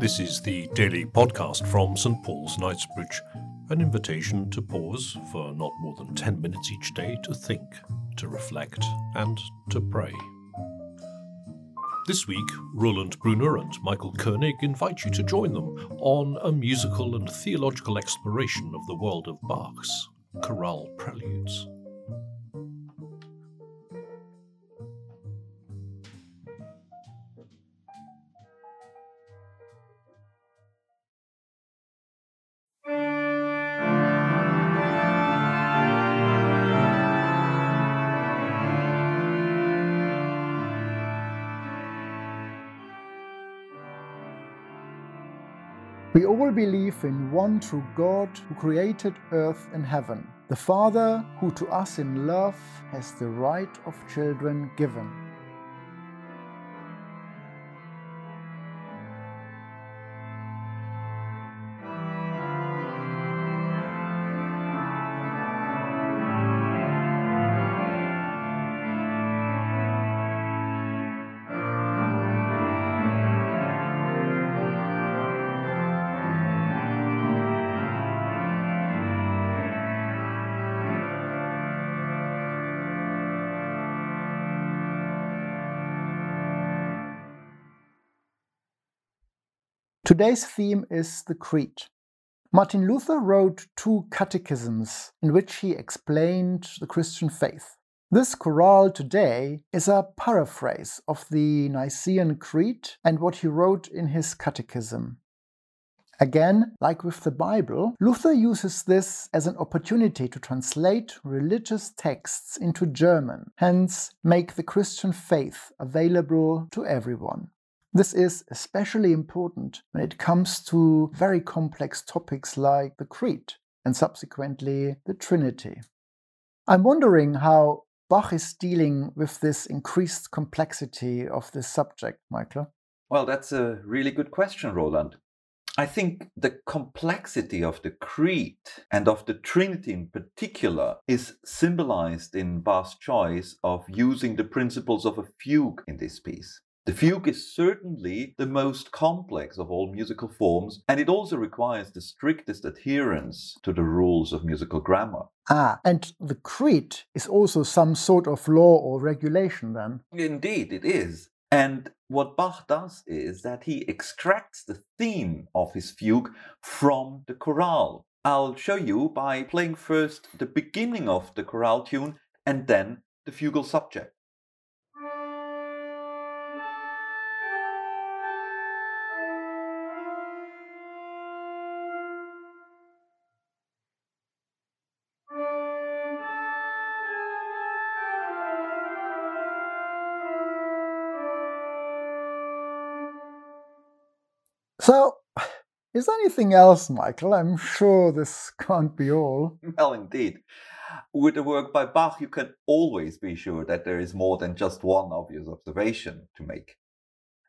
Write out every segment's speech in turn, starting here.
This is the daily podcast from St. Paul's Knightsbridge, an invitation to pause for not more than 10 minutes each day to think, to reflect, and to pray. This week, Roland Brunner and Michael Koenig invite you to join them on a musical and theological exploration of the world of Bach's chorale preludes. We all believe in one true God who created earth and heaven, the Father who to us in love has the right of children given. Today's theme is the Creed. Martin Luther wrote two catechisms in which he explained the Christian faith. This chorale today is a paraphrase of the Nicene Creed and what he wrote in his catechism. Again, like with the Bible, Luther uses this as an opportunity to translate religious texts into German, hence make the Christian faith available to everyone. This is especially important when it comes to very complex topics like the Creed and subsequently the Trinity. I'm wondering how Bach is dealing with this increased complexity of this subject, Michael. Well, that's a really good question, Roland. I think the complexity of the Creed and of the Trinity in particular is symbolized in Bach's choice of using the principles of a fugue in this piece. The fugue is certainly the most complex of all musical forms, and it also requires the strictest adherence to the rules of musical grammar. And the Creed is also some sort of law or regulation then? Indeed, it is. And what Bach does is that he extracts the theme of his fugue from the chorale. I'll show you by playing first the beginning of the chorale tune and then the fugal subject. So, is there anything else, Michael? I'm sure this can't be all. Well, indeed. With a work by Bach, you can always be sure that there is more than just one obvious observation to make.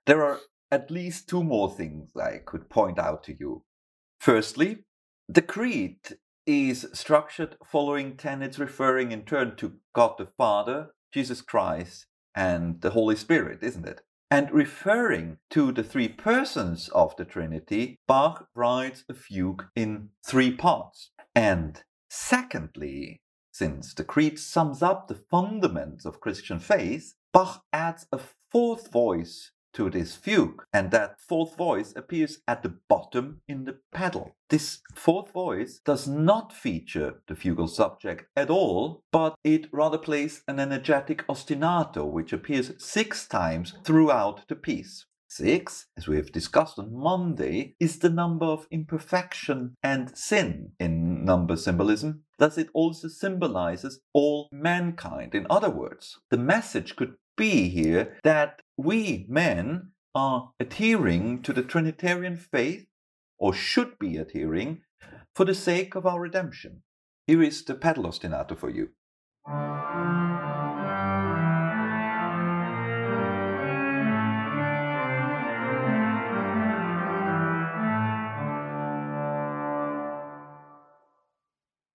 There are at least two more things I could point out to you. Firstly, the Creed is structured following tenets referring in turn to God the Father, Jesus Christ, and the Holy Spirit, isn't it? And referring to the three persons of the Trinity, Bach writes a fugue in three parts. And secondly, since the Creed sums up the fundaments of Christian faith, Bach adds a fourth voice to this fugue, and that fourth voice appears at the bottom in the pedal. This fourth voice does not feature the fugal subject at all, but it rather plays an energetic ostinato, which appears six times throughout the piece. Six, as we have discussed on Monday, is the number of imperfection and sin in number symbolism. Thus, it also symbolizes all mankind. In other words, the message could be here that we men are adhering to the Trinitarian faith, or should be adhering, for the sake of our redemption. Here is the pedal ostinato for you.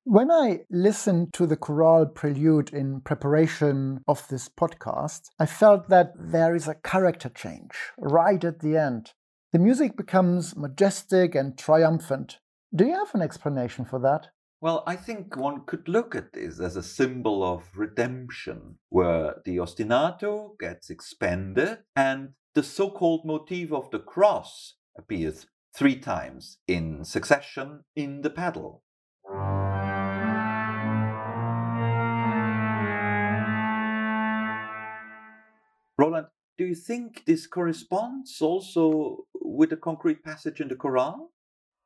When I listened to the chorale prelude in preparation of this podcast, I felt that there is a character change right at the end. The music becomes majestic and triumphant. Do you have an explanation for that? Well, I think one could look at this as a symbol of redemption, where the ostinato gets expanded and the so-called motif of the cross appears 3 times in succession in the pedal. Roland, do you think this corresponds also with a concrete passage in the Quran?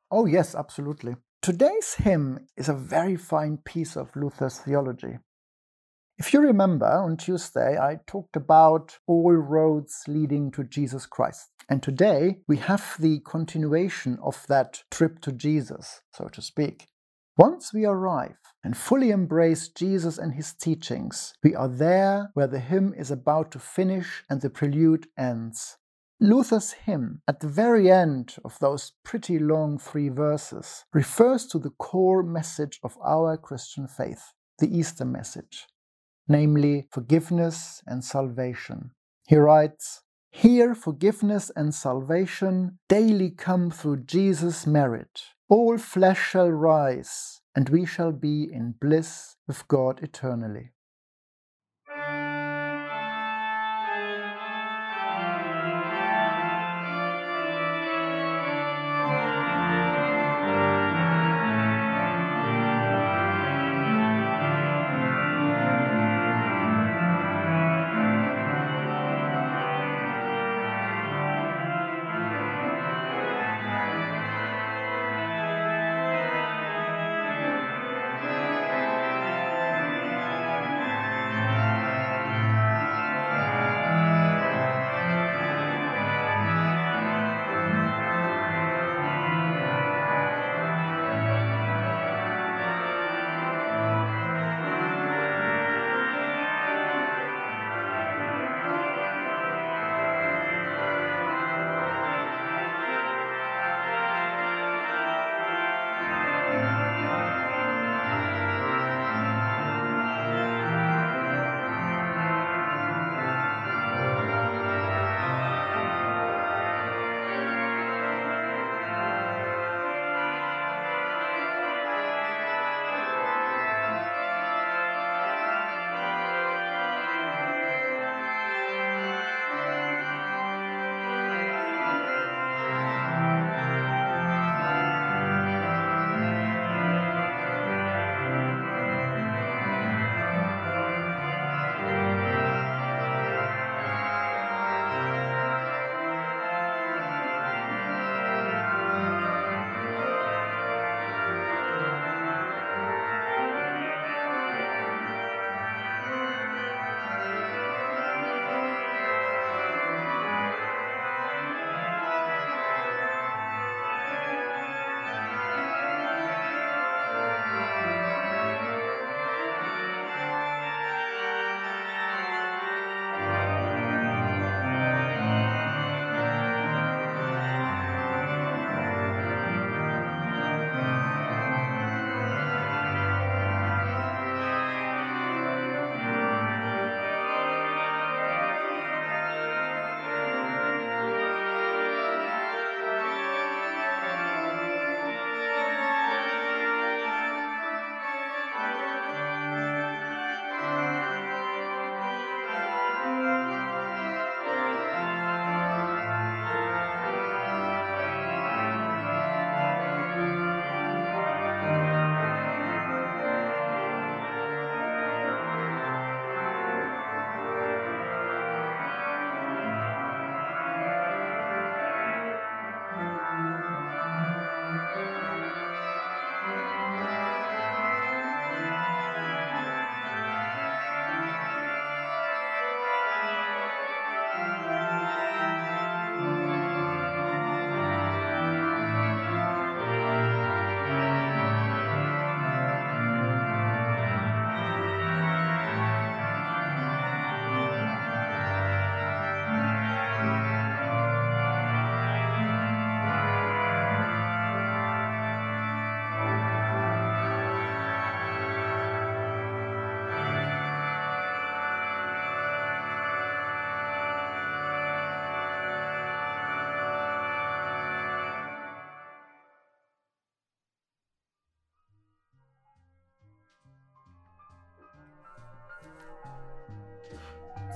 Oh yes, absolutely. Today's hymn is a very fine piece of Luther's theology. If you remember, on Tuesday I talked about all roads leading to Jesus Christ. And today we have the continuation of that trip to Jesus, so to speak. Once we arrive and fully embrace Jesus and his teachings, we are there where the hymn is about to finish and the prelude ends. Luther's hymn, at the very end of those pretty long 3 verses, refers to the core message of our Christian faith, the Easter message, namely forgiveness and salvation. He writes, "Here forgiveness and salvation daily come through Jesus' merit. All flesh shall rise, and we shall be in bliss with God eternally."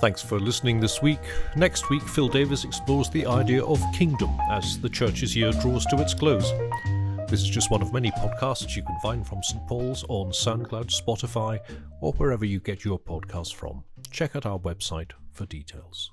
Thanks for listening this week. Next week, Phil Davis explores the idea of kingdom as the church's year draws to its close. This is just one of many podcasts you can find from St. Paul's on SoundCloud, Spotify, or wherever you get your podcasts from. Check out our website for details.